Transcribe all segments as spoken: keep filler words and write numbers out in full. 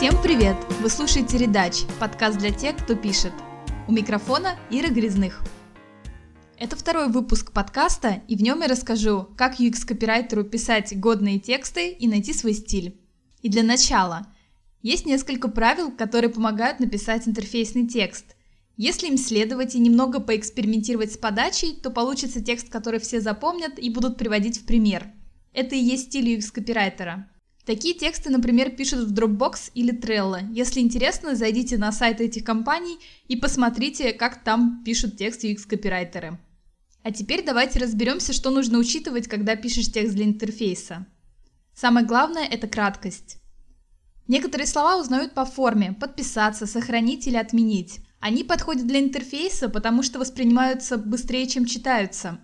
Всем привет! Вы слушаете «Редач» – подкаст для тех, кто пишет. У микрофона Ира Грязных. Это второй выпуск подкаста, и в нем я расскажу, как ю экс-копирайтеру писать годные тексты и найти свой стиль. И для начала есть несколько правил, которые помогают написать интерфейсный текст. Если им следовать и немного поэкспериментировать с подачей, то получится текст, который все запомнят и будут приводить в пример. Это и есть стиль ю экс-копирайтера. Такие тексты, например, пишут в Dropbox или Trello. Если интересно, зайдите на сайт этих компаний и посмотрите, как там пишут текст ю экс-копирайтеры. А теперь давайте разберемся, что нужно учитывать, когда пишешь текст для интерфейса. Самое главное – это краткость. Некоторые слова узнают по форме – подписаться, сохранить или отменить. Они подходят для интерфейса, потому что воспринимаются быстрее, чем читаются.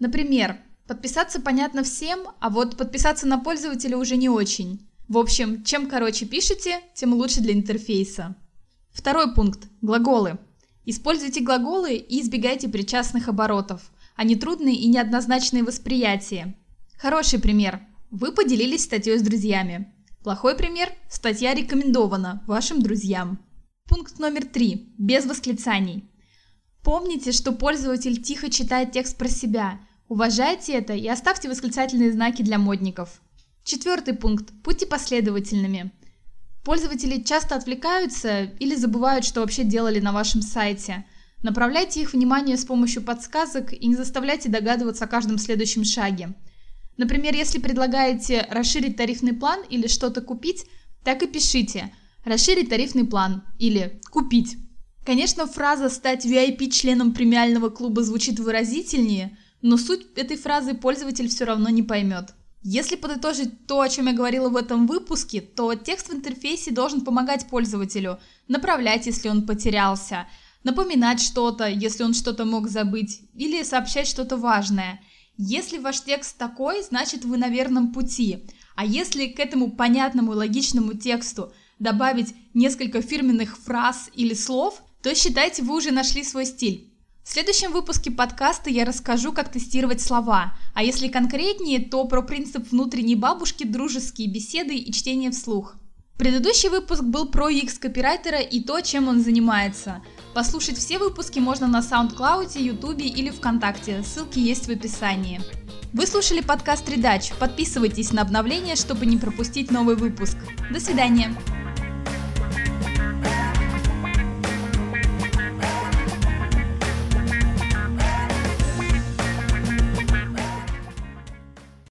Например, подписаться понятно всем, а вот подписаться на пользователя уже не очень. В общем, чем короче пишете, тем лучше для интерфейса. Второй пункт – глаголы. Используйте глаголы и избегайте причастных оборотов. Они трудные и неоднозначные восприятия. Хороший пример – вы поделились статьей с друзьями. Плохой пример – статья рекомендована вашим друзьям. Пункт номер три. Без восклицаний. Помните, что пользователь тихо читает текст про себя. Уважайте это и оставьте восклицательные знаки для модников. Четвертый пункт. Будьте последовательными. Пользователи часто отвлекаются или забывают, что вообще делали на вашем сайте. Направляйте их внимание с помощью подсказок и не заставляйте догадываться о каждом следующем шаге. Например, если предлагаете расширить тарифный план или что-то купить, так и пишите – расширить тарифный план или купить. Конечно, фраза «стать ви ай пи-членом премиального клуба» звучит выразительнее, но суть этой фразы пользователь все равно не поймет. Если подытожить то, о чем я говорила в этом выпуске, то текст в интерфейсе должен помогать пользователю, направлять, если он потерялся, напоминать что-то, если он что-то мог забыть, или сообщать что-то важное. Если ваш текст такой, значит вы на верном пути. А если к этому понятному и логичному тексту добавить несколько фирменных фраз или слов, то считайте, вы уже нашли свой стиль. В следующем выпуске подкаста я расскажу, как тестировать слова, а если конкретнее, то про принцип внутренней бабушки, дружеские беседы и чтение вслух. Предыдущий выпуск был про ю экс-копирайтера и то, чем он занимается. Послушать все выпуски можно на SoundCloud, YouTube или ВКонтакте, ссылки есть в описании. Вы слушали подкаст «Редач». Подписывайтесь на обновления, чтобы не пропустить новый выпуск. До свидания!